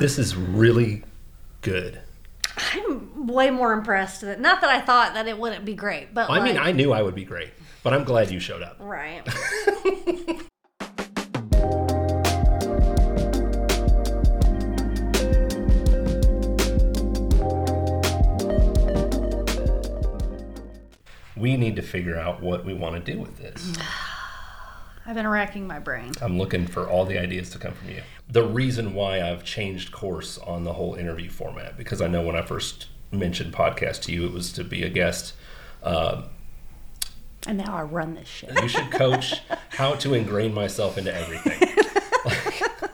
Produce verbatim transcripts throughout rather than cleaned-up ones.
this is really good. I'm way more impressed than, not that I thought that it wouldn't be great, but I like, mean, I knew I would be great, but I'm glad you showed up. Right. We need to figure out what we want to do with this. I've been racking my brain. I'm looking for all the ideas to come from you. The reason why I've changed course on the whole interview format, because I know when I first mentioned podcast to you, it was to be a guest. Um, and now I run this shit. You should coach how to ingrain myself into everything.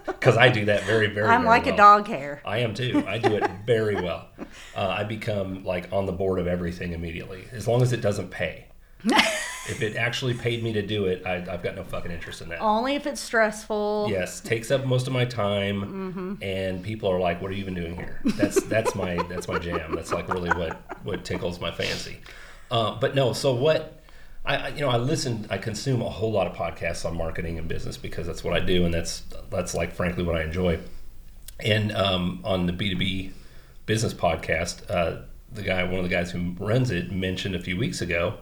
Because I do that very, very well. I'm like a dog hair. I am too. I do it very well. Uh, I become like on the board of everything immediately, as long as it doesn't pay. If it actually paid me to do it, I, I've got no fucking interest in that. Only if it's stressful. Yes, takes up most of my time, mm-hmm. and people are like, "What are you even doing here?" That's that's my that's my jam. That's like really what what tickles my fancy. Uh, but no, so what? I you know I listen, I consume a whole lot of podcasts on marketing and business because that's what I do, and that's that's like frankly what I enjoy. And um, on the B two B business podcast, uh, the guy, one of the guys who runs it, mentioned a few weeks ago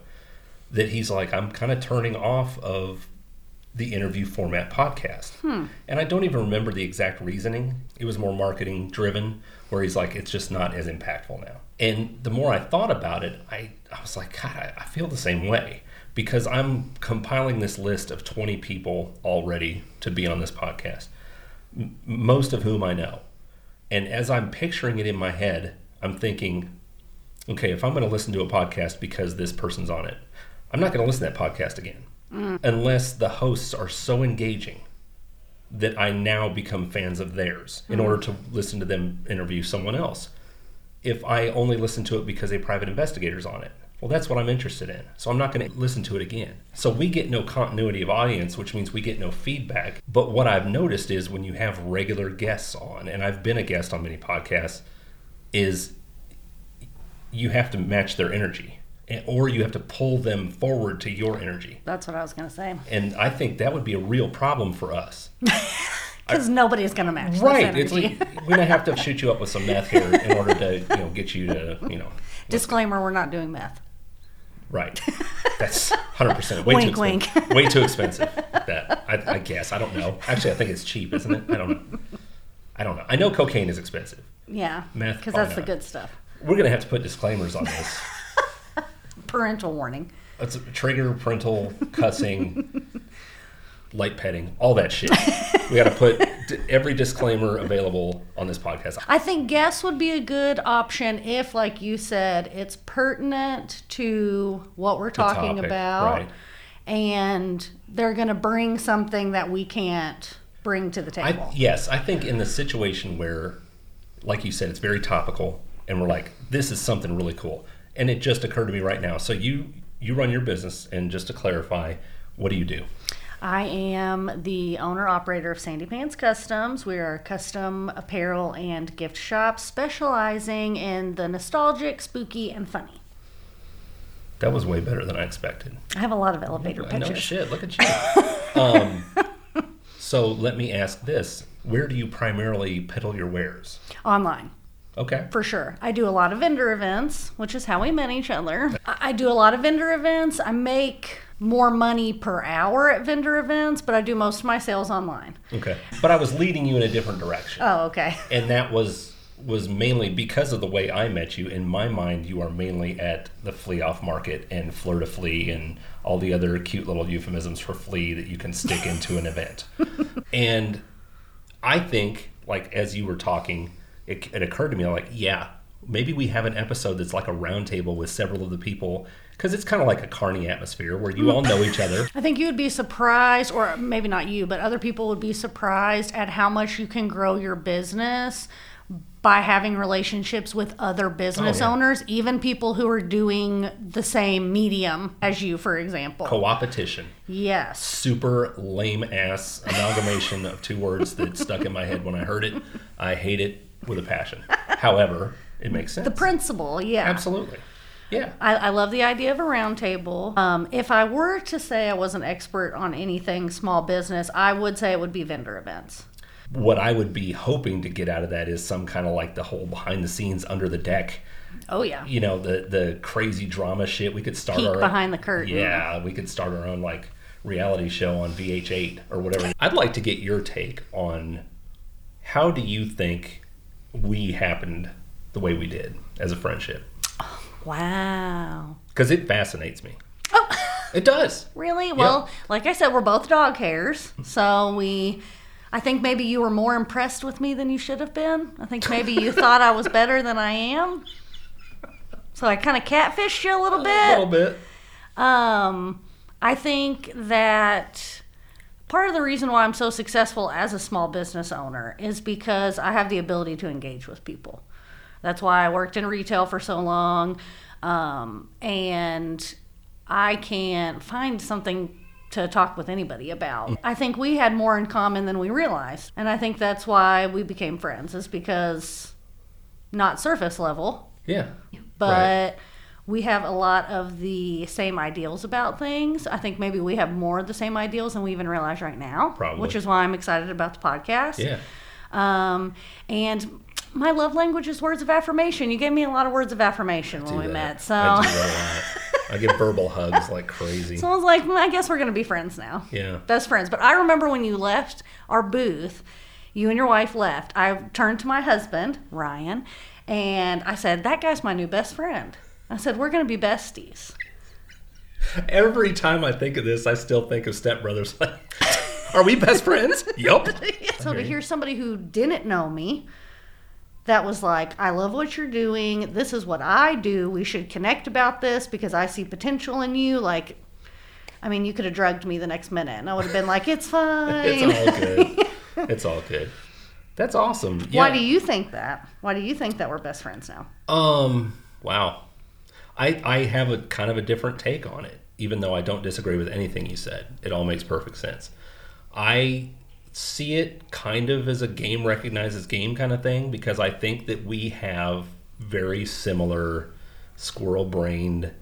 that he's like, I'm kind of turning off of the interview format podcast. Hmm. And I don't even remember the exact reasoning. It was more marketing driven, where he's like, it's just not as impactful now. And the more I thought about it, I, I was like, God, I, I feel the same way, because I'm compiling this list of twenty people already to be on this podcast, m- most of whom I know. And as I'm picturing it in my head, I'm thinking, okay, if I'm going to listen to a podcast because this person's on it, I'm not going to listen to that podcast again mm. unless the hosts are so engaging that I now become fans of theirs in mm. order to listen to them interview someone else. If I only listen to it because a private investigator's on it, well, that's what I'm interested in. So I'm not going to listen to it again. So we get no continuity of audience, which means we get no feedback. But what I've noticed is when you have regular guests on, and I've been a guest on many podcasts, is you have to match their energy. Or you have to pull them forward to your energy. That's what I was going to say. And I think that would be a real problem for us. Because nobody's going to match right. this energy. Right. Like, we're going to have to shoot you up with some meth here in order to, you know, get you to, you know. Disclaimer, we're not doing meth. Right. That's one hundred percent. Way wink, too wink. Way too expensive. That I, I guess. I don't know. Actually, I think it's cheap, isn't it? I don't know. I don't know. I know cocaine is expensive. Yeah. Meth. Because that's not the good stuff. We're going to have to put disclaimers on this. Parental warning. That's a trigger, parental, cussing, light petting, all that shit. We got to put d- every disclaimer available on this podcast. I think guests would be a good option if, like you said, it's pertinent to what we're talking topic, about. Right. And they're going to bring something that we can't bring to the table. I, yes, I think in the situation where, like you said, it's very topical and we're like, this is something really cool. And it just occurred to me right now. So you you run your business, and just to clarify, what do you do? I am the owner-operator of Sandy Pants Customs. We are a custom apparel and gift shop specializing in the nostalgic, spooky, and funny. That was way better than I expected. I have a lot of elevator I pictures. No shit, look at you. um, so let me ask this. Where do you primarily peddle your wares? Online. Okay. For sure. I do a lot of vendor events, which is how we met each other. I do a lot of vendor events. I make more money per hour at vendor events, but I do most of my sales online. Okay. But I was leading you in a different direction. Oh, okay. And that was was mainly because of the way I met you. In my mind, you are mainly at the flea-off market and fleur-de-flea and all the other cute little euphemisms for flea that you can stick into an event. And I think, like, as you were talking... It, it occurred to me, I'm like, yeah, maybe we have an episode that's like a round table with several of the people, because it's kind of like a carny atmosphere where you all know each other. I think you would be surprised, or maybe not you, but other people would be surprised at how much you can grow your business by having relationships with other business oh, yeah. owners, even people who are doing the same medium as you, for example. Co-opetition. Yes. Super lame-ass amalgamation of two words that stuck in my head when I heard it. I hate it. With a passion. However, it makes sense. The principle, yeah. Absolutely. Yeah. I, I love the idea of a round table. Um, if I were to say I was an expert on anything small business, I would say it would be vendor events. what I would be hoping to get out of that is some kind of like the whole behind the scenes, under the deck. Oh yeah. You know, the the crazy drama shit. We could start Peek our behind the curtain. Yeah, we could start our own like reality show on V H eight or whatever. I'd like to get your take on, how do you think we happened the way we did as a friendship? Oh, wow. Because it fascinates me. Oh. It does. Really? Well, yeah. Like I said, we're both dog hairs, so we... I think maybe you were more impressed with me than you should have been. I think maybe you thought I was better than I am. So I kind of catfished you a little bit. A little bit. Um, I think that part of the reason why I'm so successful as a small business owner is because I have the ability to engage with people. That's why I worked in retail for so long. Um, and I can find something to talk with anybody about. I think we had more in common than we realized. And I think that's why we became friends, is because, not surface level. Yeah. But right. We have a lot of the same ideals about things. I think maybe we have more of the same ideals than we even realize right now. Probably. Which is why I'm excited about the podcast. Yeah. Um, and my love language is words of affirmation. You gave me a lot of words of affirmation I when we that. met. So. I do that a lot. I get verbal hugs like crazy. So I was like, mm, I guess we're going to be friends now. Yeah. Best friends. But I remember when you left our booth, you and your wife left, I turned to my husband, Ryan, and I said, that guy's my new best friend. I said, we're going to be besties. Every time I think of this, I still think of stepbrothers. Like, are we best friends? Yup. So to hear somebody who didn't know me, that was like, I love what you're doing. This is what I do. We should connect about this because I see potential in you. Like, I mean, you could have drugged me the next minute and I would have been like, it's fine. It's all good. It's all good. That's awesome. Yeah. Why do you think that? Why do you think that we're best friends now? Um, wow. I, I have a kind of a different take on it, even though I don't disagree with anything you said. It all makes perfect sense. I... see it kind of as a game recognizes game kind of thing, because I think that we have very similar squirrel-brained,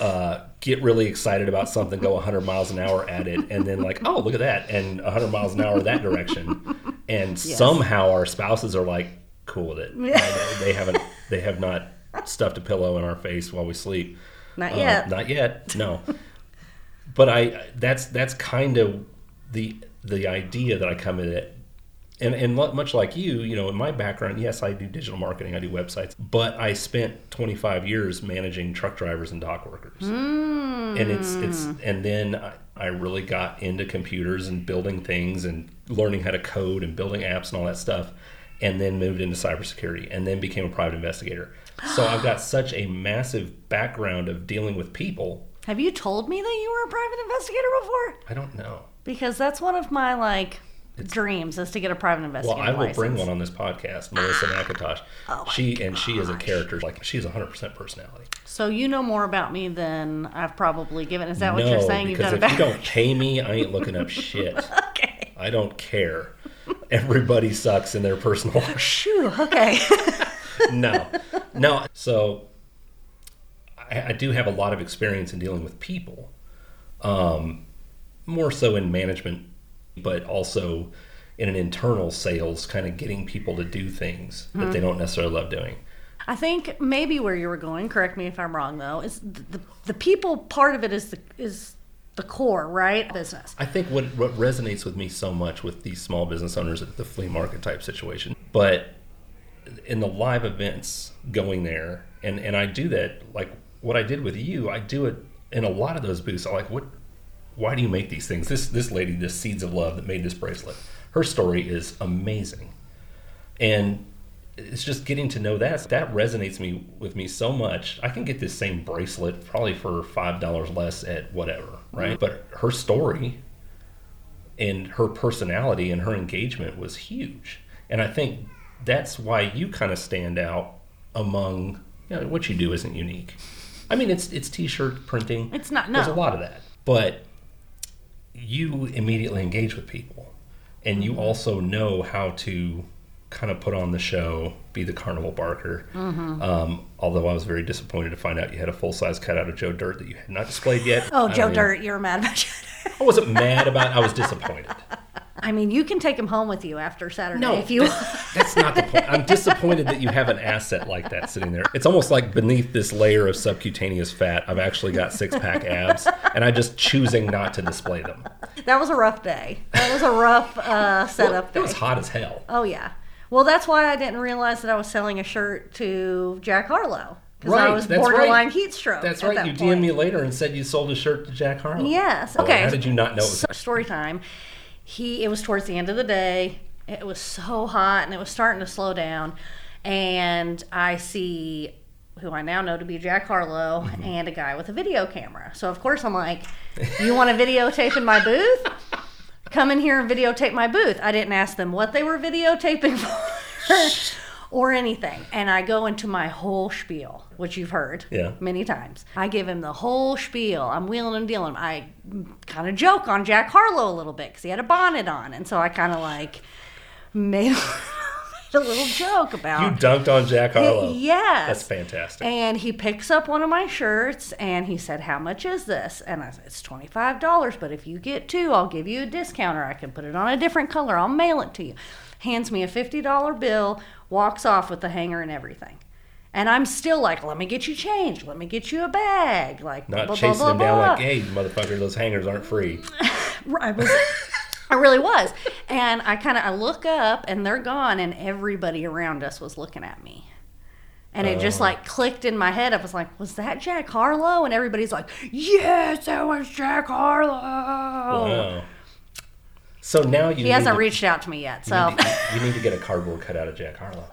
uh, get really excited about something, go one hundred miles an hour at it, and then like, oh, look at that, and one hundred miles an hour that direction. And yes. Somehow our spouses are like, cool with it. Yeah. They haven't, they have not stuffed a pillow in our face while we sleep. Not uh, yet. Not yet, no. But I, that's, that's kind of the... the idea that I come at it, and and much like you, you know, in my background, yes, I do digital marketing, I do websites, but I spent twenty-five years managing truck drivers and dock workers, mm. and it's it's and then I, I really got into computers and building things and learning how to code and building apps and all that stuff, and then moved into cybersecurity and then became a private investigator. So I've got such a massive background of dealing with people. Have you told me that you were a private investigator before? I don't know. Because that's one of my, like, it's, dreams, is to get a private investigator license. Well, I will license. bring one on this podcast, Melissa ah, McIntosh. Oh she gosh. And she is a character. Like, she's one hundred percent personality. So you know more about me than I've probably given. Is that no, what you're saying? You've done a back- you don't pay me, I ain't looking up shit. Okay. I don't care. Everybody sucks in their personal life. Shoo, okay. no. No. So I, I do have a lot of experience in dealing with people. Um... more so in management, but also in an internal sales, kind of getting people to do things mm-hmm. that they don't necessarily love doing. I think maybe where you were going, correct me if I'm wrong though, is the, the, the people part of it is the, is the core, right? Business. I think what, what resonates with me so much with these small business owners at the flea market type situation, but in the live events going there, and, and I do that, like what I did with you, I do it in a lot of those booths. I like, what? Why do you make these things? This this lady, this Seeds of Love that made this bracelet, her story is amazing. And it's just getting to know that. That resonates me with me so much. I can get this same bracelet probably for five dollars less at whatever, right? Mm-hmm. But her story and her personality and her engagement was huge. And I think that's why you kind of stand out among, you know, what you do isn't unique. I mean, it's it's T-shirt printing. It's not, no. There's a lot of that. But you immediately engage with people, and you also know how to kind of put on the show, be the carnival barker. Mm-hmm. Um, although I was very disappointed to find out you had a full-size cutout of Joe Dirt that you had not displayed yet. Oh, Joe Dirt, you were mad about Joe Dirt. I wasn't mad about it. I was disappointed. I mean, you can take him home with you after Saturday no, if you that, want. That's not the point. I'm disappointed that you have an asset like that sitting there. It's almost like beneath this layer of subcutaneous fat, I've actually got six-pack abs, and I'm just choosing not to display them. That was a rough day. That was a rough uh, setup well, day. It was hot as hell. Oh, yeah. Well, that's why I didn't realize that I was selling a shirt to Jack Harlow. Because right, I was borderline right. heat stroke. That's right. That you D M'd me later and said you sold a shirt to Jack Harlow. Yes. Okay. Well, how did you not know it was so, story time. He, it was towards the end of the day. It was so hot, and it was starting to slow down. And I see who I now know to be Jack Harlow mm-hmm. and a guy with a video camera. So, of course, I'm like, you want to videotape in my booth? Come in here and videotape my booth. I didn't ask them what they were videotaping for or anything. And I go into my whole spiel, which you've heard yeah. many times. I give him the whole spiel. I'm wheeling and dealing. I kind of joke on Jack Harlow a little bit because he had a bonnet on. And so I kind of like made a little joke about You dunked on Jack Harlow. Yes. That's fantastic. And he picks up one of my shirts and he said, how much is this? And I said, it's twenty-five dollars, but if you get two, I'll give you a discount or I can put it on a different color. I'll mail it to you. Hands me a fifty dollar bill, walks off with the hanger and everything. And I'm still like, let me get you change. Let me get you a bag. Like, Not blah, chasing blah, blah, him down blah. Like, hey, motherfucker, those hangers aren't free. I was... I really was. And I kind of, I look up and they're gone and everybody around us was looking at me. And it oh. just like clicked in my head. I was like, was that Jack Harlow? And everybody's like, yes, that was Jack Harlow. Wow. So now you He hasn't to, reached out to me yet. So you need to, you need to get a cardboard cutout of Jack Harlow.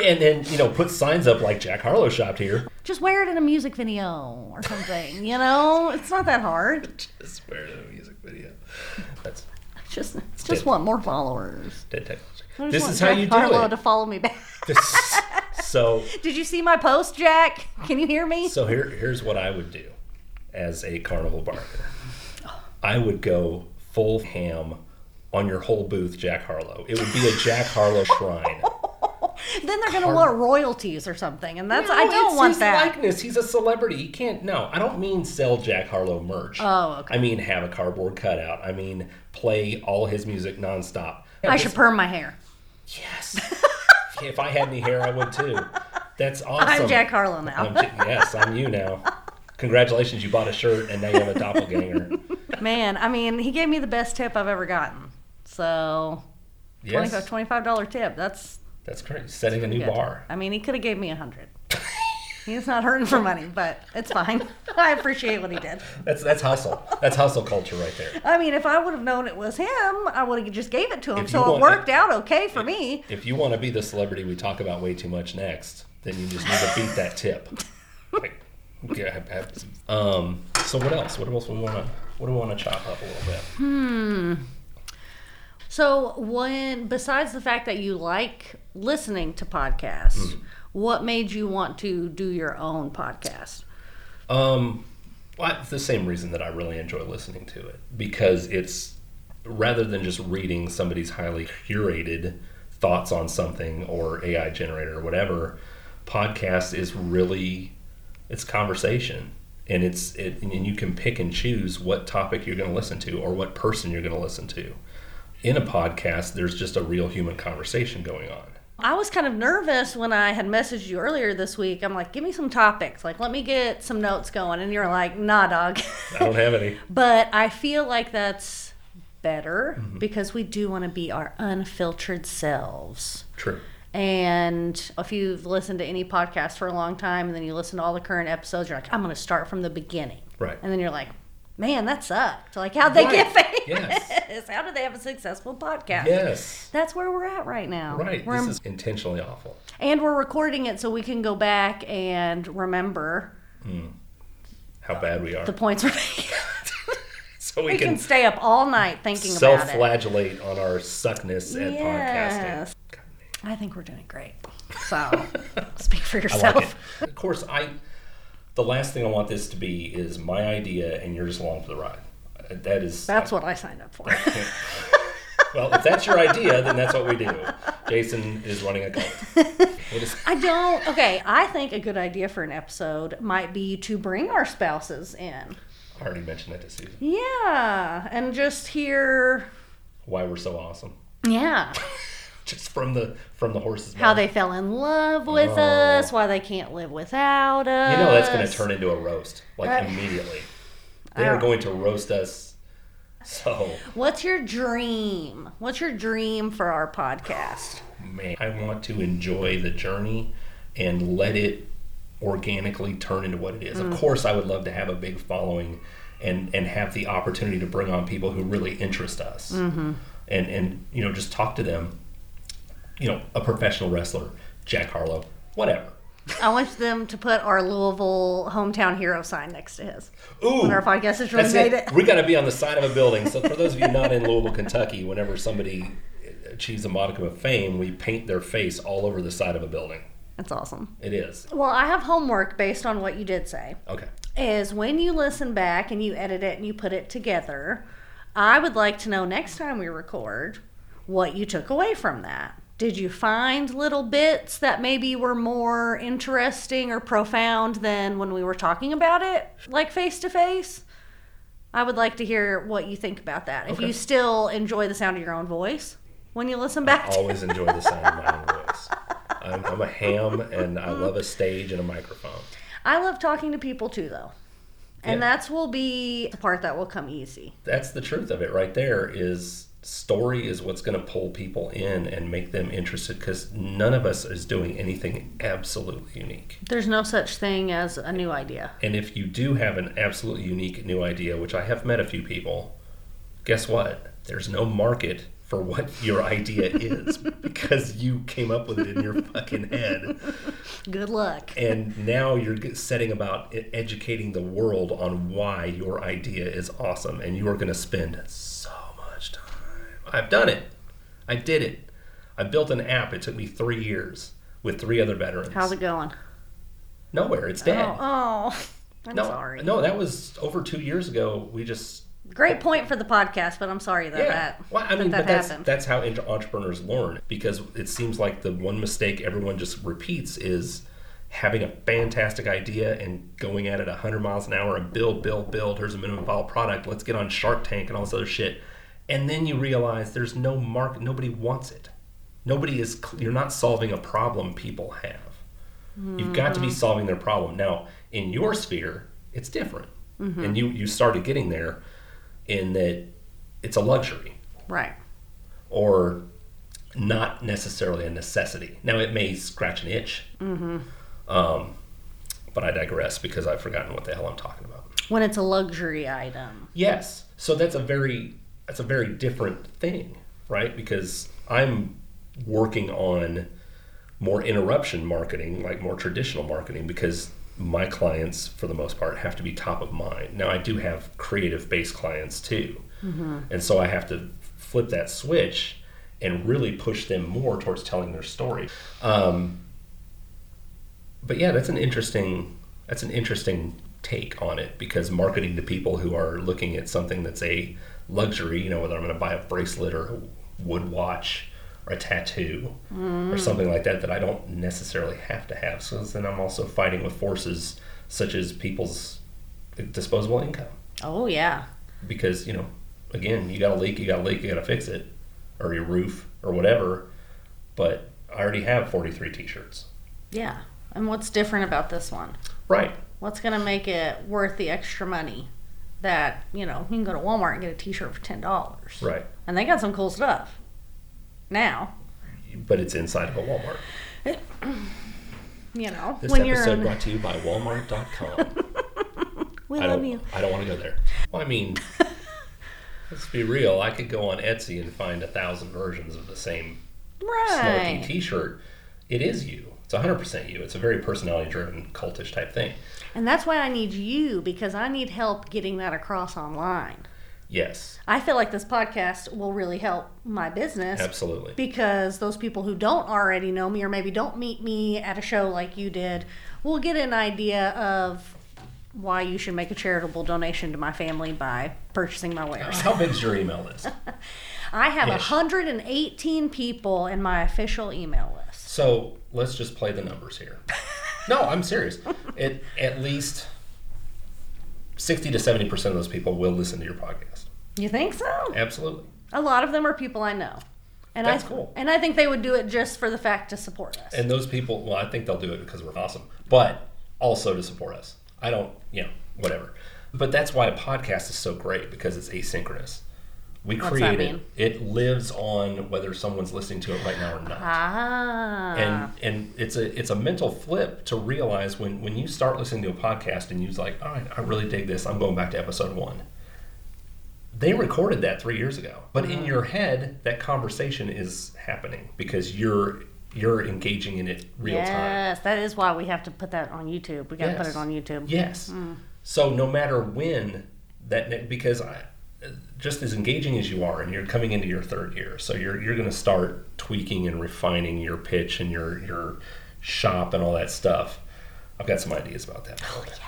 And then, you know, put signs up like Jack Harlow shopped here. Just wear it in a music video or something, you know? It's not that hard. Just wear it in a music video. That's just it's just want more followers. Dead technology. This is how you do it. Harlow to follow me back. This, so did you see my post, Jack? Can you hear me? So here, here's what I would do as a carnival barker. I would go full ham on your whole booth, Jack Harlow. It would be a Jack Harlow shrine. Then they're going to want royalties or something, and that's no, I don't want his that. Likeness. He's a celebrity. He can't. No, I don't mean sell Jack Harlow merch. Oh, okay. I mean have a cardboard cutout. I mean play all his music nonstop. I, I should perm my hair. Yes. If I had any hair, I would too. That's awesome. I'm Jack Harlow now. I'm, yes, I'm you now. Congratulations, you bought a shirt and now you have a doppelganger. Man, I mean, he gave me the best tip I've ever gotten. So, yes. twenty-five dollars tip. That's. That's great. Setting a new good. Bar. I mean, he could have gave me a hundred. He's not hurting for money, but it's fine. I appreciate what he did. That's that's hustle. That's hustle culture right there. I mean, if I would have known it was him, I would have just gave it to him. If so want, it worked if, out okay for if, me. If you want to be the celebrity we talk about way too much next, then you just need to beat that tip. Like, yeah. Um. So what else? What else do we want to? What do we want to chop up a little bit? Hmm. So when, besides the fact that you like listening to podcasts, mm. what made you want to do your own podcast? Um, well, it's the same reason that I really enjoy listening to it, because it's, rather than just reading somebody's highly curated thoughts on something or A I generator or whatever, podcast is really, it's conversation. And it's it, and you can pick and choose what topic you're going to listen to or what person you're going to listen to. In a podcast, there's just a real human conversation going on. I was kind of nervous when I had messaged you earlier this week. I'm like, give me some topics. Like, let me get some notes going. And you're like, nah, dog. I don't have any. But I feel like that's better mm-hmm. because we do want to be our unfiltered selves. True. And if you've listened to any podcast for a long time and then you listen to all the current episodes, you're like, I'm going to start from the beginning. Right. And then you're like, man, that sucked. Like, how'd they right. get famous? Yes. How did they have a successful podcast? Yes. That's where we're at right now. Right. We're this in- is intentionally awful. And we're recording it so we can go back and remember mm. how bad we are. The points we're making. So we, we can, can stay up all night thinking about it. Self-flagellate on our suckness at yes. podcasting. I think we're doing great. So, speak for yourself. I like it. Of course, I... The last thing I want this to be is my idea, and you're just along for the ride. That is. That's I, what I signed up for. Well, if that's your idea, then that's what we do. Jason is running a cult. Is- I don't. Okay, I think a good idea for an episode might be to bring our spouses in. I already mentioned that to Susan. Yeah, and just hear why we're so awesome. Yeah. Just from the from the horse's mouth. How they fell in love with oh. us, why they can't live without us. You know that's going to turn into a roast, like uh, immediately. They uh, are going to roast us. So. What's your dream? What's your dream for our podcast? Man, I want to enjoy the journey and let it organically turn into what it is. Mm. Of course, I would love to have a big following and, and have the opportunity to bring on people who really interest us. Mm-hmm. And, and, you know, just talk to them. You know, a professional wrestler, Jack Harlow, whatever. I want them to put our Louisville Hometown Hero sign next to his. Ooh. When our podcast is really made it. it. We got to be on the side of a building. So for those of you not in Louisville, Kentucky, whenever somebody achieves a modicum of fame, we paint their face all over the side of a building. That's awesome. It is. Well, I have homework based on what you did say. Okay. Is when you listen back and you edit it and you put it together, I would like to know next time we record what you took away from that. Did you find little bits that maybe were more interesting or profound than when we were talking about it, like face-to-face? I would like to hear what you think about that. Okay. If you still enjoy the sound of your own voice when you listen back. I always enjoy the sound of my own voice. I'm, I'm a ham, and I love a stage and a microphone. I love talking to people, too, though. And yeah. That will be the part that will come easy. That's the truth of it right there is... Story is what's going to pull people in and make them interested, because none of us is doing anything absolutely unique. There's no such thing as a new idea. And if you do have an absolutely unique new idea, which I have met a few people, guess what? There's no market for what your idea is because you came up with it in your fucking head. Good luck. And now you're setting about educating the world on why your idea is awesome, and you are going to spend so I've done it. I did it. I built an app. It took me three years with three other veterans. How's it going? Nowhere. It's dead. Oh, oh. I'm no, sorry. No, that was over two years ago. We just... Great point for the podcast, but I'm sorry that yeah. that, well, I mean, that, that but happened. That's, that's how entrepreneurs learn, because it seems like the one mistake everyone just repeats is having a fantastic idea and going at it one hundred miles an hour and build, build, build. Here's a minimum viable product. Let's get on Shark Tank and all this other shit. And then you realize there's no market. Nobody wants it. Nobody is. You're not solving a problem people have. Mm. You've got to be solving their problem. Now, in your sphere, it's different. Mm-hmm. And you, you started getting there in that it's a luxury. Right. Or not necessarily a necessity. Now, it may scratch an itch. Mm-hmm. Um, but I digress because I've forgotten what the hell I'm talking about. When it's a luxury item. Yes. So that's a very... That's a very different thing, right? Because I'm working on more interruption marketing, like more traditional marketing, because my clients, for the most part, have to be top of mind. Now, I do have creative-based clients, too. Mm-hmm. And so I have to flip that switch and really push them more towards telling their story. Um, but, yeah, that's an interesting, that's an interesting take on it, because marketing to people who are looking at something that's a... luxury, you know, whether I'm going to buy a bracelet or a wood watch or a tattoo mm. or something like that that I don't necessarily have to have. So then I'm also fighting with forces such as people's disposable income. Oh, yeah. Because, you know, again, you got a leak, you got a leak, you got to fix it, or your roof or whatever. But I already have forty-three t-shirts. Yeah. And what's different about this one? Right. What's going to make it worth the extra money? That, you know, you can go to Walmart and get a t-shirt for ten dollars. Right. And they got some cool stuff now. But it's inside of a Walmart. It, you know. This when episode you're in... brought to you by Walmart dot com. we I love you. I don't want to go there. Well, I mean, let's be real. I could go on Etsy and find a thousand versions of the same right. snarky t-shirt. It is you. It's one hundred percent you. It's a very personality-driven, cultish type thing. And that's why I need you, because I need help getting that across online. Yes. I feel like this podcast will really help my business. Absolutely. Because those people who don't already know me, or maybe don't meet me at a show like you did, will get an idea of why you should make a charitable donation to my family by purchasing my wares. How big's your email list? I have Ish. one hundred eighteen people in my official email list. So... Let's just play the numbers here. No, I'm serious. It, at least sixty to seventy percent of those people will listen to your podcast. You think so? Absolutely. A lot of them are people I know. And That's I, cool. And I think they would do it just for the fact to support us. And those people, well, I think they'll do it because we're awesome, but also to support us. I don't, you know, whatever. But that's why a podcast is so great, because it's asynchronous. We create it. It lives on whether someone's listening to it right now or not. Ah. And and it's a it's a mental flip to realize when, when you start listening to a podcast and you're like, all right, I really dig this. I'm going back to episode one. They recorded that three years ago. But mm-hmm. in your head, that conversation is happening because you're you're engaging in it real yes, time. Yes, that is why we have to put that on YouTube. We got to yes. put it on YouTube. Yes. Mm. So no matter when, that because I... just as engaging as you are, and you're coming into your third year, so you're you're going to start tweaking and refining your pitch and your your shop and all that stuff. I've got some ideas about that. Oh yes.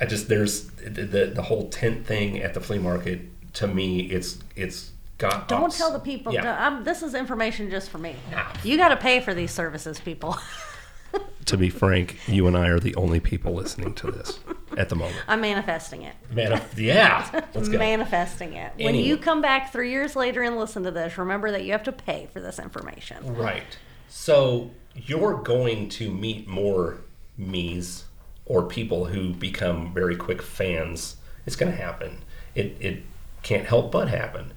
I just there's the the, the whole tent thing at the flea market. To me, it's it's got. Don't ups. Tell the people. Yeah. No, I'm, this is information just for me. No. You got to pay for these services, people. To be frank, you and I are the only people listening to this at the moment. I'm manifesting it. Manif- yeah. Let's go. Manifesting it. Anyway. When you come back three years later and listen to this, remember that you have to pay for this information. Right. So you're going to meet more me's or people who become very quick fans. It's going to happen. It it can't help but happen.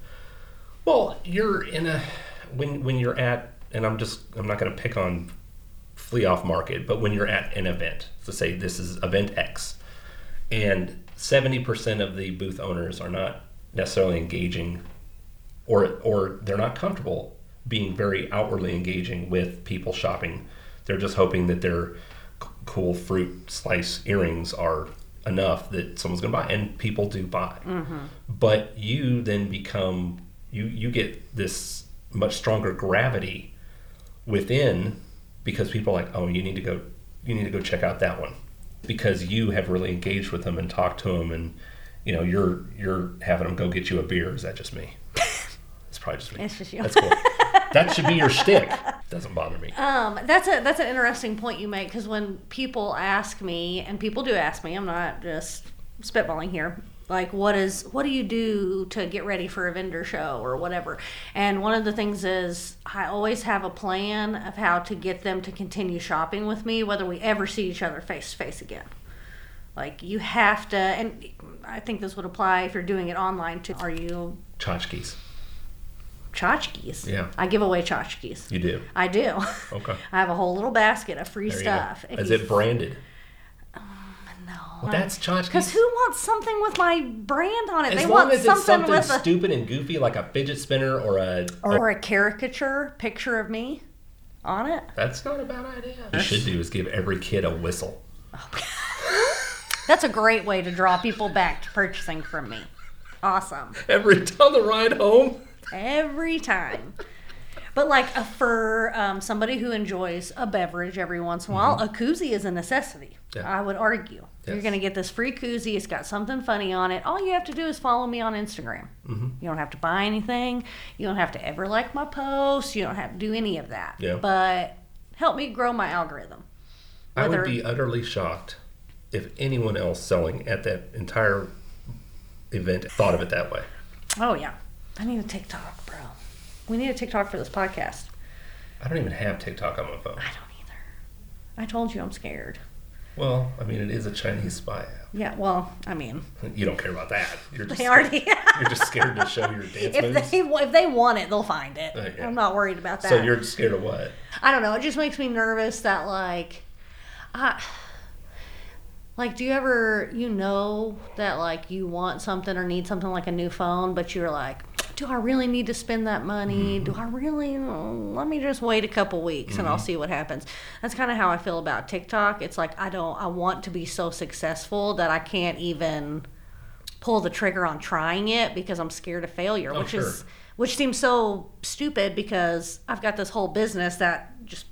Well, you're in a... When, when you're at... And I'm just... I'm not going to pick on... flea off market, but when you're at an event, so say this is event X, and seventy percent of the booth owners are not necessarily engaging, or or they're not comfortable being very outwardly engaging with people shopping. They're just hoping that their c- cool fruit slice earrings are enough that someone's gonna buy, and people do buy. Mm-hmm. But you then become, you you get this much stronger gravity within. Because people are like, oh, you need to go, you need to go check out that one, because you have really engaged with them and talked to them, and you know you're you're having them go get you a beer. Is that just me? It's probably just me. It's just you. That's cool. That should be your shtick. Doesn't bother me. Um, that's a that's an interesting point you make, because when people ask me, and people do ask me, I'm not just spitballing here. Like, what is what do you do to get ready for a vendor show or whatever? And one of the things is I always have a plan of how to get them to continue shopping with me, whether we ever see each other face to face again. Like, you have to, and I think this would apply if you're doing it online too. Are you tchotchkes? Tchotchkes? Yeah. I give away tchotchkes. You do? I do. Okay. I have a whole little basket of free there stuff. Is it branded? Well, that's tchotchkes. Because who wants something with my brand on it? As they long want as something, it's something with a, stupid and goofy, like a fidget spinner or a or a, a caricature picture of me on it. That's not a bad idea. What you should do is give every kid a whistle. Oh. That's a great way to draw people back to purchasing from me. Awesome. Every on the ride home. Every time. But like a, for um, somebody who enjoys a beverage every once in a while, mm-hmm. a koozie is a necessity, yeah. I would argue. Yes. You're going to get this free koozie. It's got something funny on it. All you have to do is follow me on Instagram. Mm-hmm. You don't have to buy anything. You don't have to ever like my posts. You don't have to do any of that. Yeah. But help me grow my algorithm. Whether... I would be utterly shocked if anyone else selling at that entire event thought of it that way. Oh, yeah. I need a TikTok, bro. We need a TikTok for this podcast. I don't even have TikTok on my phone. I don't either. I told you I'm scared. Well, I mean, it is a Chinese spy app. Yeah, well, I mean. You don't care about that. You're just they already You're just scared to show your dance if moves. They, if they want it, they'll find it. Oh, yeah. I'm not worried about that. So you're scared of what? I don't know. It just makes me nervous that, like, I... Like, do you ever, you know, that, like, you want something or need something like a new phone, but you're like, do I really need to spend that money? Mm-hmm. Do I really? Oh, let me just wait a couple weeks mm-hmm. and I'll see what happens. That's kind of how I feel about TikTok. It's like, I don't, I want to be so successful that I can't even pull the trigger on trying it because I'm scared of failure, oh, which sure. is, which seems so stupid because I've got this whole business that just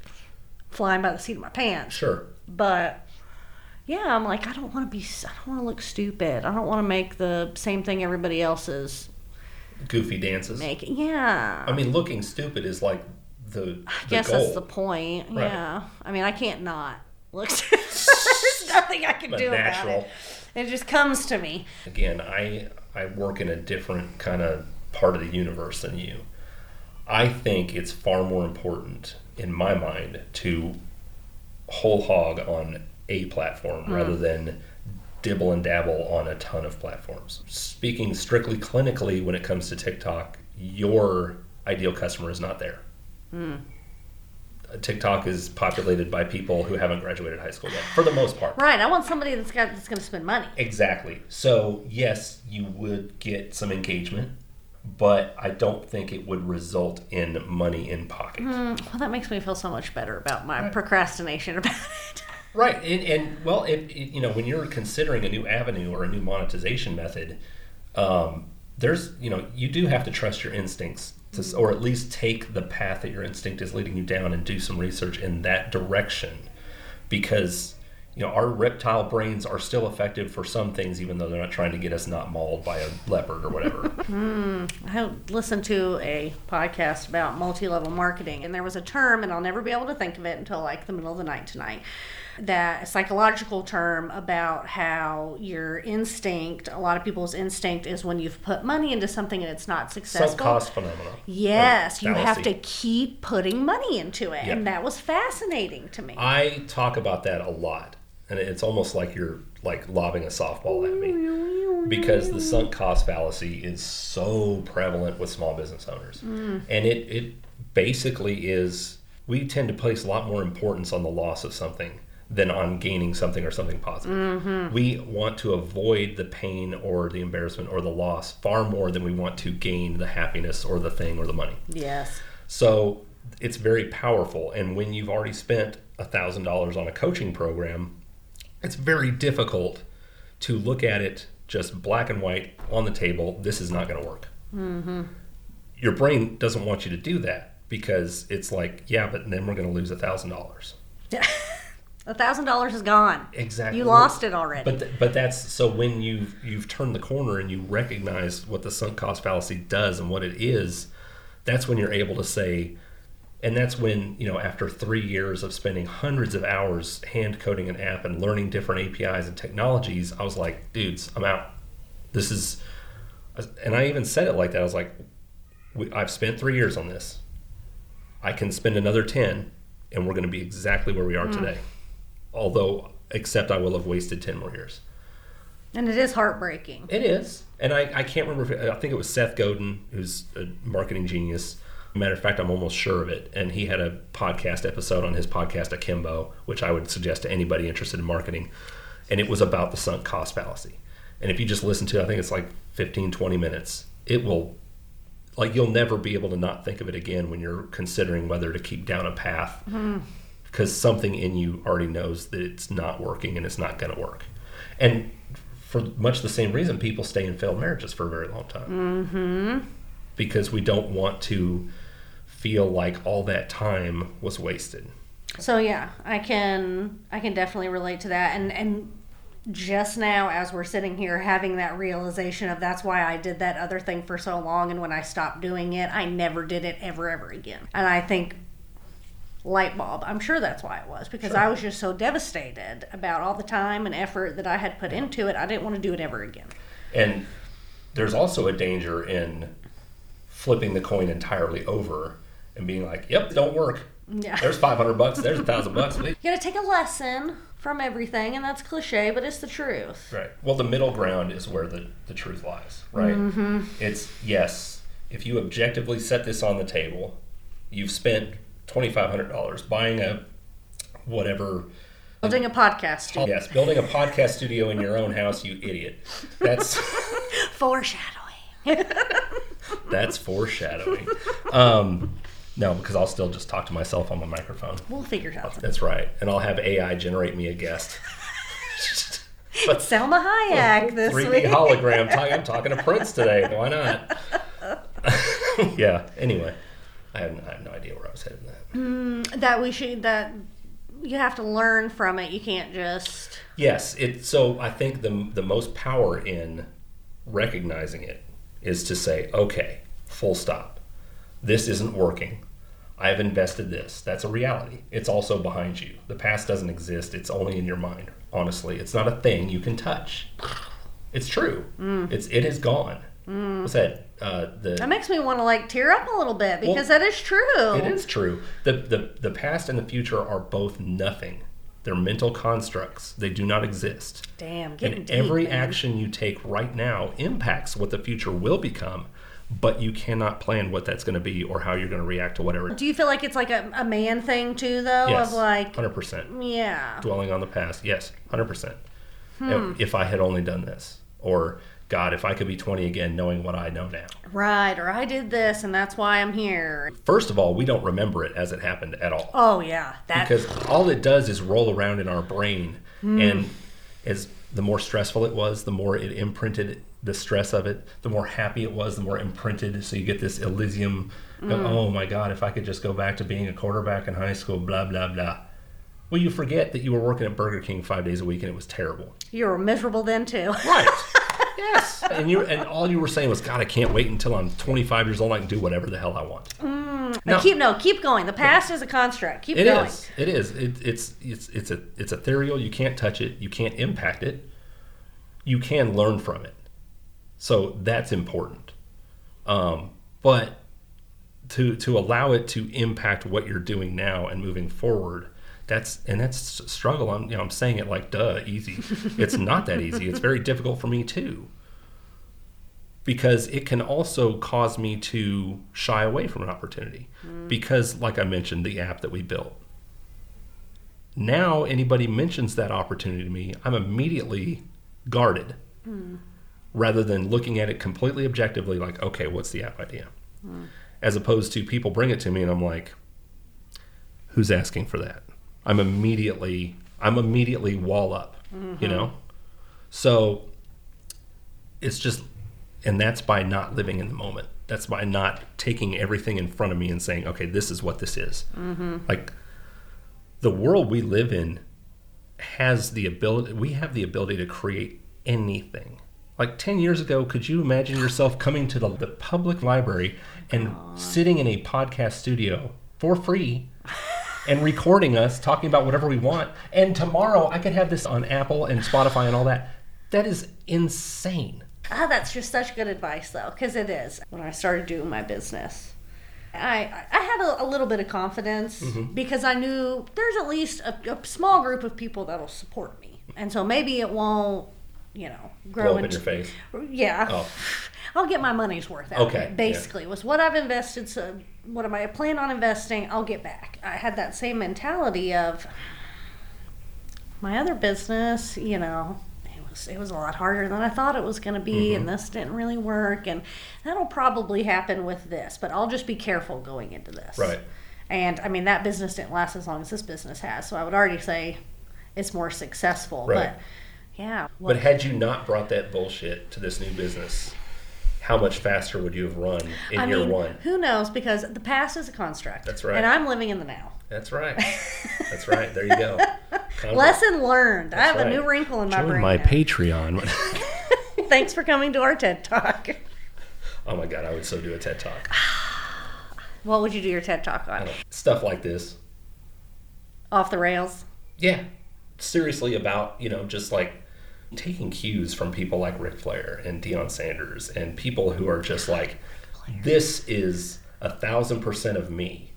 flying by the seat of my pants. Sure. But... yeah, I'm like, I don't want to be, I don't want to look stupid. I don't want to make the same thing everybody else is. Goofy dances. Making. Yeah. I mean, looking stupid is like the, the I guess goal. That's the point. Right. Yeah. I mean, I can't not look stupid. There's nothing I can but do natural. About it. It just comes to me. Again, I I work in a different kind of part of the universe than you. I think it's far more important, in my mind, to whole hog on a platform mm. rather than dibble and dabble on a ton of platforms. Speaking strictly clinically, when it comes to TikTok, your ideal customer is not there. Mm. TikTok is populated by people who haven't graduated high school yet, for the most part. Right. I want somebody that's got that's going to spend money. Exactly. So, yes, you would get some engagement, but I don't think it would result in money in pocket. Mm, well, that makes me feel so much better about my right. procrastination about it. Right. And, and well, it, it, you know, when you're considering a new avenue or a new monetization method, um, there's, you know, you do have to trust your instincts. To, or at least take the path that your instinct is leading you down and do some research in that direction, because you know our reptile brains are still effective for some things, even though they're not trying to get us not mauled by a leopard or whatever. mm, I listened to a podcast about multi-level marketing, and there was a term, and I'll never be able to think of it until like the middle of the night tonight, that psychological term about how your instinct, a lot of people's instinct is when you've put money into something and it's not successful. Sunk cost phenomenon. Yes, you have to keep putting money into it. Yep. And that was fascinating to me. I talk about that a lot. And it's almost like you're like lobbing a softball at me, because the sunk cost fallacy is so prevalent with small business owners. Mm. And it, it basically is, we tend to place a lot more importance on the loss of something than on gaining something or something positive. Mm-hmm. We want to avoid the pain or the embarrassment or the loss far more than we want to gain the happiness or the thing or the money. Yes. So it's very powerful. And when you've already spent one thousand dollars on a coaching program, it's very difficult to look at it just black and white on the table. This is not going to work. Mm-hmm. Your brain doesn't want you to do that, because it's like, yeah, but then we're going to lose one thousand dollars. Yeah. A thousand dollars is gone. Exactly. You lost it already. But th- but that's so when you've you've turned the corner and you recognize what the sunk cost fallacy does and what it is, that's when you're able to say, and that's when, you know, after three years of spending hundreds of hours hand coding an app and learning different A P Is and technologies, I was like, dudes, I'm out. This is, and I even said it like that. I was like, we, I've spent three years on this. I can spend another ten, and we're going to be exactly where we are mm. today. Although, except I will have wasted ten more years. And it is heartbreaking. It is. And I, I can't remember, if it, I think it was Seth Godin, who's a marketing genius. Matter of fact, I'm almost sure of it. And he had a podcast episode on his podcast, Akimbo, which I would suggest to anybody interested in marketing. And it was about the sunk cost fallacy. And if you just listen to it, I think it's like fifteen, twenty minutes, it will, like, you'll never be able to not think of it again when you're considering whether to keep down a path. Mm-hmm. Because something in you already knows that it's not working and it's not going to work. And for much the same reason, people stay in failed marriages for a very long time. Mm-hmm. Because we don't want to feel like all that time was wasted. So yeah, I can I can definitely relate to that. And and just now, as we're sitting here having that realization of that's why I did that other thing for so long, and when I stopped doing it, I never did it ever, ever again. And I think... light bulb. I'm sure that's why it was, because sure. I was just so devastated about all the time and effort that I had put yeah. into it. I didn't want to do it ever again. And there's also a danger in flipping the coin entirely over and being like, yep, it don't work. Yeah. There's five hundred bucks. There's a thousand bucks. You got to take a lesson from everything. And that's cliche, but it's the truth. Right. Well, the middle ground is where the, the truth lies, right? Mm-hmm. It's yes. If you objectively set this on the table, you've spent twenty-five hundred dollars buying a whatever. Building a podcast studio. Yes, building a podcast studio in your own house, you idiot. That's foreshadowing. That's foreshadowing. Um, no, because I'll still just talk to myself on my microphone. We'll figure it out. That's right. And I'll have A I generate me a guest. But Selma Hayek this three D week. three D hologram. Talk, I'm talking to Prince today. Why not? Yeah, anyway. I have, no, I have no idea where I was headed in that. Mm, that we should, that you have to learn from it. You can't just... Yes. It. So I think the the most power in recognizing it is to say, okay, full stop. This isn't working. I've invested this. That's a reality. It's also behind you. The past doesn't exist. It's only in your mind. Honestly, it's not a thing you can touch. It's true. Mm. It's It is gone. Mm. What's that? Uh, the, that makes me want to like tear up a little bit because well, that is true. It is true. The, the the past and the future are both nothing. They're mental constructs. They do not exist. Damn, getting And deep, every man. action you take right now impacts what the future will become, but you cannot plan what that's going to be or how you're going to react to whatever. Do you feel like it's like a, a man thing too, though? Yes, of like, one hundred percent. Yeah. Dwelling on the past. Yes, one hundred percent. Hmm. If I had only done this. Or... God, if I could be twenty again knowing what I know now. Right, or I did this and that's why I'm here. First of all, we don't remember it as it happened at all. Oh, yeah. That... Because all it does is roll around in our brain. Mm. And as the more stressful it was, the more it imprinted the stress of it. The more happy it was, the more imprinted. So you get this Elysium, mm. of, oh my God, if I could just go back to being a quarterback in high school, blah, blah, blah. Well, you forget that you were working at Burger King five days a week and it was terrible. You were miserable then too. Right. Yes, and you and all you were saying was, God, I can't wait until I'm twenty-five years old. I can do whatever the hell I want. Mm, now, keep no, keep going. The past is a construct. Keep it going. Is, it is. It, it's it's it's a it's ethereal. You can't touch it. You can't impact it. You can learn from it. So that's important. Um, but to to allow it to impact what you're doing now and moving forward. That's and that's a struggle. I'm you know I'm saying it like duh, easy. It's not that easy. It's very difficult for me too, because it can also cause me to shy away from an opportunity. Mm. Because, like I mentioned, the app that we built. Now anybody mentions that opportunity to me, I'm immediately guarded, mm. rather than looking at it completely objectively. Like, okay, what's the app idea? Mm. As opposed to people bring it to me and I'm like, who's asking for that? I'm immediately, I'm immediately wall up, mm-hmm. you know? So it's just, and that's by not living in the moment. That's by not taking everything in front of me and saying, okay, this is what this is. Mm-hmm. Like the world we live in has the ability, we have the ability to create anything. Like ten years ago, could you imagine yourself coming to the, the public library and Aww. sitting in a podcast studio for free and recording us, talking about whatever we want, and tomorrow I could have this on Apple and Spotify and all that? That is insane. Ah, oh, that's just such good advice, though, because it is. When I started doing my business, I I had a, a little bit of confidence mm-hmm. because I knew there's at least a, a small group of people that'll support me, and so maybe it won't, you know, grow in your face. Yeah. Oh. I'll get my money's worth out okay. of it, basically. Yeah. Was what I've invested, so what am I plan on investing, I'll get back. I had that same mentality of my other business, you know, it was it was a lot harder than I thought it was going to be, mm-hmm. and this didn't really work, and that'll probably happen with this, but I'll just be careful going into this. Right. And, I mean, that business didn't last as long as this business has, so I would already say it's more successful. Right. But, yeah. Well, but had you not brought that bullshit to this new business... how much faster would you have run in I year mean, one? Who knows? Because the past is a construct. That's right. And I'm living in the now. That's right. That's right. There you go. Convert. Lesson learned. That's I have right. a new wrinkle in my Join brain. Join my now. Patreon. Thanks for coming to our TED Talk. Oh my God, I would so do a TED Talk. What would you do your TED Talk on? Stuff like this. Off the rails? Yeah. Seriously, about, you know, just like taking cues from people like Ric Flair and Deion Sanders and people who are just like, this is a thousand percent of me.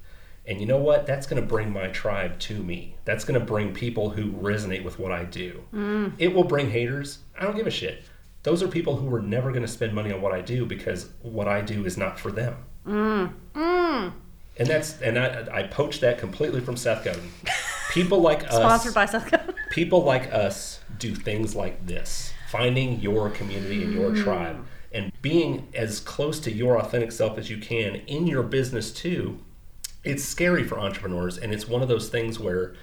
And you know what? That's going to bring my tribe to me. That's going to bring people who resonate with what I do. Mm. It will bring haters. I don't give a shit. Those are people who are never going to spend money on what I do because what I do is not for them. Mm. Mm. And that's and I, I poached that completely from Seth Godin. People like us. Sponsored by Seth Godin. People like us do things like this. Finding your community and your mm. tribe and being as close to your authentic self as you can in your business too. It's scary for entrepreneurs, and it's one of those things where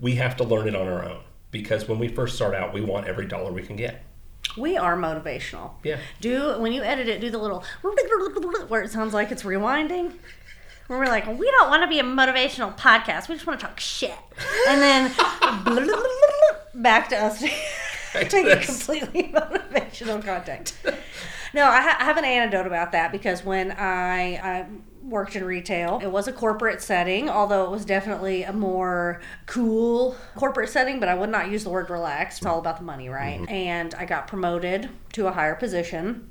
we have to learn it on our own, because when we first start out, we want every dollar we can get. We are motivational. Yeah. Do when you edit it, do the little where it sounds like it's rewinding. Where we're like, we don't want to be a motivational podcast. We just want to talk shit. And then blah, blah, blah, blah, back to us to make it completely motivational content. No, I, ha- I have an anecdote about that, because when I, I worked in retail, it was a corporate setting, although it was definitely a more cool corporate setting, but I would not use the word relaxed. It's all about the money, right? Mm-hmm. And I got promoted to a higher position.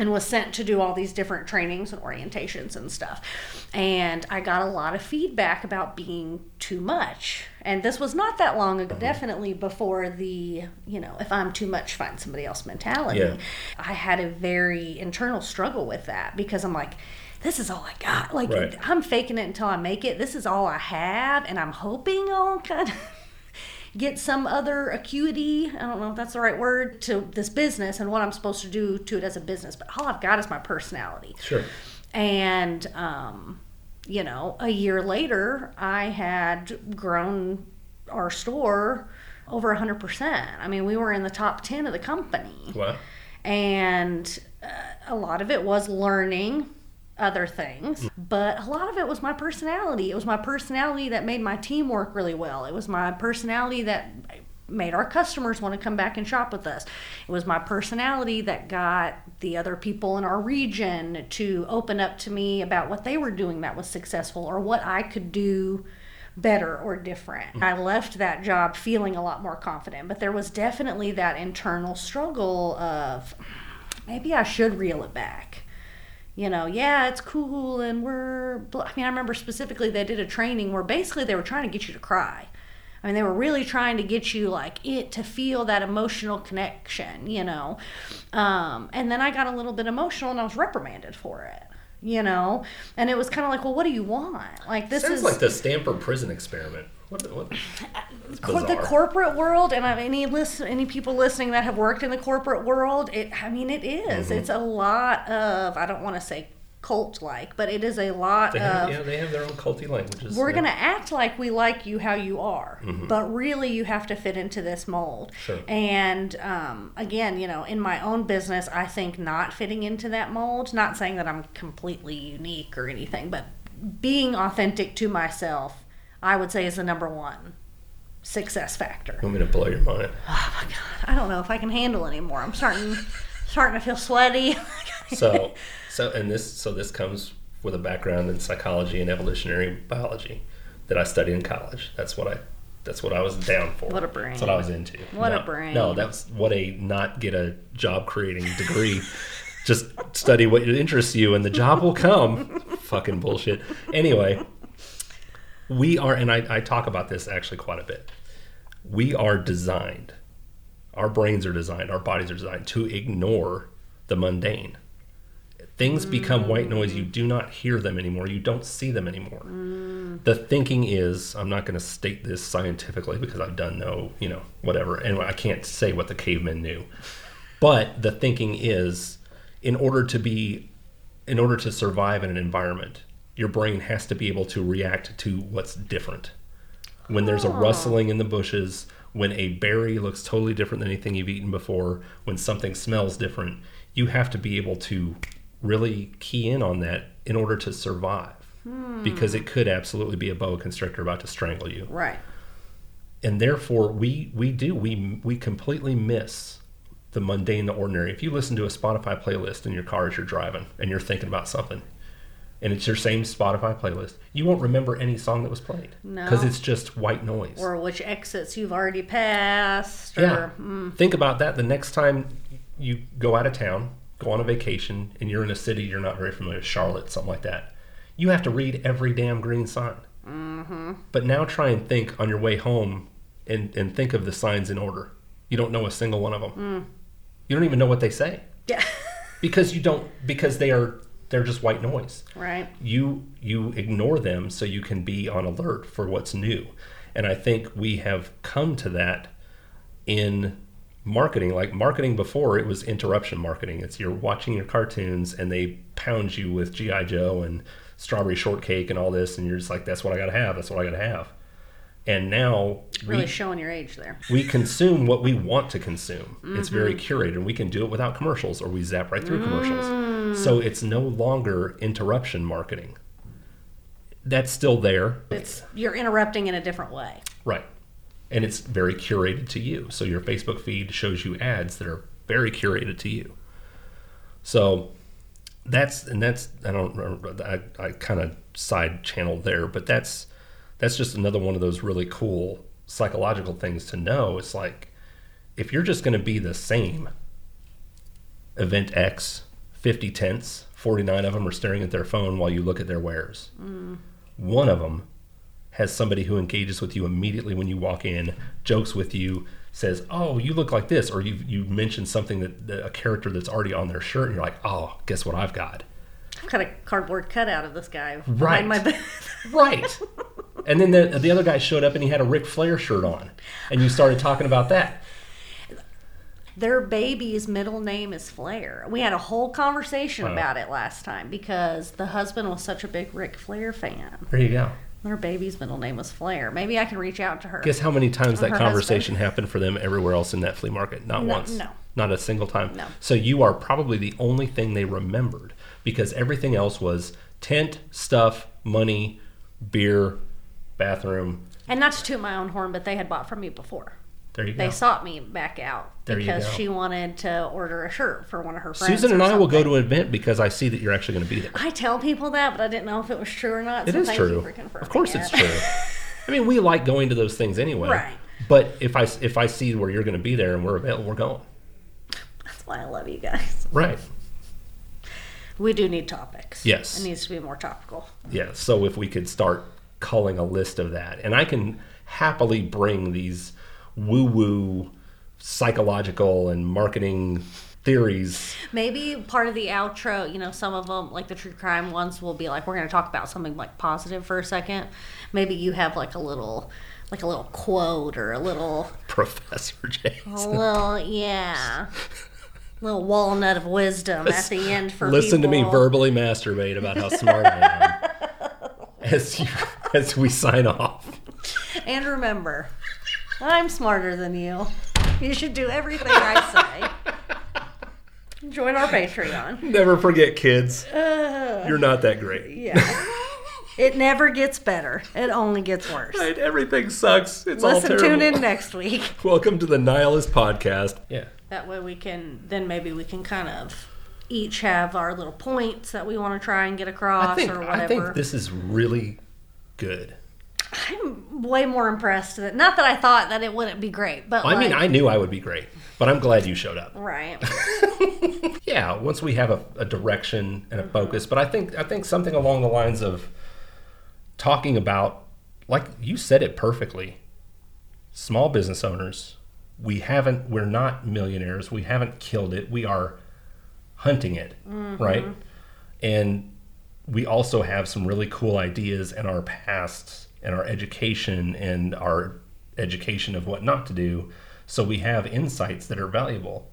and was sent to do all these different trainings and orientations and stuff. And I got a lot of feedback about being too much. And this was not that long ago, definitely before the, you know, if I'm too much, find somebody else mentality. Yeah. I had a very internal struggle with that because I'm like, this is all I got. Like, right. I'm faking it until I make it. This is all I have. And I'm hoping I'll kind of get some other acuity, I don't know if that's the right word, to this business and what I'm supposed to do to it as a business. But all I've got is my personality. Sure. And, um, you know, a year later, I had grown our store over one hundred percent. I mean, we were in the top ten of the company. Wow. And uh, a lot of it was learning other things, but a lot of it was my personality. It was my personality that made my team work really well. It was my personality that made our customers want to come back and shop with us. It was my personality that got the other people in our region to open up to me about what they were doing that was successful or what I could do better or different. Mm-hmm. I left that job feeling a lot more confident, but there was definitely that internal struggle of maybe I should reel it back. You know, yeah, it's cool, and we're... I mean, I remember specifically they did a training where basically they were trying to get you to cry. I mean, they were really trying to get you, like, it to feel that emotional connection, you know. Um, and then I got a little bit emotional, and I was reprimanded for it, you know. And it was kind of like, well, what do you want? Like, this Sounds is... Sounds like the Stanford prison experiment. What, what? The corporate world, and any listen, any people listening that have worked in the corporate world, it I mean it is. Mm-hmm. It's a lot of, I don't want to say cult-like, but it is a lot they have, of... Yeah, they have their own culty languages. We're yeah. going to act like we like you how you are, mm-hmm. but really you have to fit into this mold. Sure. And um, again, you know, in my own business, I think not fitting into that mold, not saying that I'm completely unique or anything, but being authentic to myself, I would say is the number one success factor. You want me to blow your mind? Oh my God, I don't know if I can handle anymore. I'm starting, starting to feel sweaty. so, so and this, so this comes with a background in psychology and evolutionary biology that I studied in college. That's what I, that's what I was down for. What a brain! That's what I was into. What no, a brain! No, that's what a not get a job creating degree. Just study what interests you, and the job will come. Fucking bullshit. Anyway. We are, and I, I talk about this actually quite a bit, we are designed, our brains are designed, our bodies are designed to ignore the mundane. Things mm. become white noise. You do not hear them anymore. You don't see them anymore. Mm. The thinking is, I'm not going to state this scientifically because I've done no, you know, whatever, and I can't say what the cavemen knew. But the thinking is, in order to be, in order to survive in an environment, your brain has to be able to react to what's different. When there's a rustling in the bushes, when a berry looks totally different than anything you've eaten before, when something smells different, you have to be able to really key in on that in order to survive. Hmm. Because it could absolutely be a boa constrictor about to strangle you. Right. And therefore, we we do. We, we completely miss the mundane, the ordinary. If you listen to a Spotify playlist in your car as you're driving and you're thinking about something, and it's your same Spotify playlist, you won't remember any song that was played. No. Because it's just white noise. Or which exits you've already passed. Or, yeah. Mm. Think about that the next time you go out of town, go on a vacation, and you're in a city you're not very familiar with, Charlotte, something like that. You have to read every damn green sign. Mm-hmm. But now try and think on your way home and, and think of the signs in order. You don't know a single one of them. Mm. You don't even know what they say. Yeah. Because you don't, because they are... They're just white noise. Right. You you ignore them so you can be on alert for what's new. And I think we have come to that in marketing. Like marketing before, it was interruption marketing. It's you're watching your cartoons and they pound you with G I Joe and strawberry shortcake and all this. And you're just like, that's what I got to have. That's what I got to have. And now... Really we, showing your age there. We consume what we want to consume. Mm-hmm. It's very curated. We can do it without commercials or we zap right through mm. commercials. So it's no longer interruption marketing. That's still there. It's you're interrupting in a different way. Right. And it's very curated to you. So your Facebook feed shows you ads that are very curated to you. So that's, and that's, I don't, I, I kind of side channeled there, but that's, that's just another one of those really cool psychological things to know. It's like, if you're just going to be the same, event X, fifty tents, forty-nine of them are staring at their phone while you look at their wares. Mm. One of them has somebody who engages with you immediately when you walk in, jokes with you, says, oh, you look like this, or you you mentioned something, that, that a character that's already on their shirt, and you're like, oh, guess what I've got? I've got a cardboard cutout of this guy. Right. My bed. Right. And then the, the other guy showed up and he had a Ric Flair shirt on, and you started talking about that. Their baby's middle name is Flair. We had a whole conversation wow. about it last time because the husband was such a big Ric Flair fan. There you go. Their baby's middle name was Flair. Maybe I can reach out to her. Guess how many times that conversation husband. happened for them everywhere else in that flea market? Not no, once. No. Not a single time. No. So you are probably the only thing they remembered because everything else was tent, stuff, money, beer, bathroom. And not to toot my own horn, but they had bought from me before. There you go. They sought me back out there because she wanted to order a shirt for one of her friends. Susan and I will go to an event because I see that you're actually going to be there. I tell people that, but I didn't know if it was true or not. It is true. Of course it's true. I mean, we like going to those things anyway. Right. But if I if I see where you're going to be there and we're available, we're going. That's why I love you guys. Right. We do need topics. Yes. It needs to be more topical. Yeah. So if we could start culling a list of that, and I can happily bring these woo-woo psychological and marketing theories. Maybe part of the outro, you know, some of them, like the true crime ones, will be like, we're going to talk about something like positive for a second. Maybe you have like a little, like a little quote or a little Professor Jason. A little, yeah. A little walnut of wisdom Let's, at the end for listen people. To me verbally masturbate about how smart I am as you, as we sign off. And remember, I'm smarter than you. You should do everything I say. Join our Patreon. Never forget, kids. Uh, You're not that great. Yeah. It never gets better. It only gets worse. Right? Everything sucks. It's Listen, all terrible. Listen, tune in next week. Welcome to the Nihilist Podcast. Yeah. That way we can, then maybe we can kind of each have our little points that we want to try and get across I think, or whatever. I think this is really good. I'm way more impressed that not that I thought that it wouldn't be great, but I like, mean, I knew I would be great, but I'm glad you showed up. Right. Yeah. Once we have a, a direction and a mm-hmm. focus, but I think I think something along the lines of talking about, like you said it perfectly, small business owners. We haven't. We're not millionaires. We haven't killed it. We are hunting it, mm-hmm. right? And we also have some really cool ideas in our past. And our education and our education of what not to do, so we have insights that are valuable.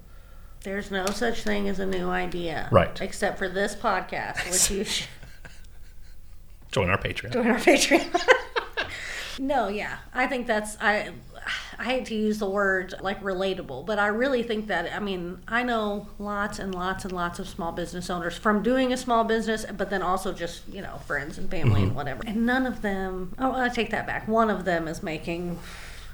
There's no such thing as a new idea. Right. Except for this podcast, which you should. Join our Patreon. Join our Patreon. No, yeah. I think that's, I I hate to use the word like relatable, but I really think that, I mean, I know lots and lots and lots of small business owners from doing a small business, but then also just, you know, friends and family mm-hmm. and whatever. And none of them, oh, I take that back. One of them is making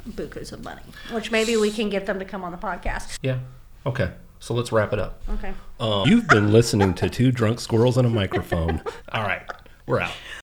bukus of money, which maybe we can get them to come on the podcast. Yeah. Okay. So let's wrap it up. Okay. Um, you've been listening to Two Drunk Squirrels and a Microphone. All right. We're out.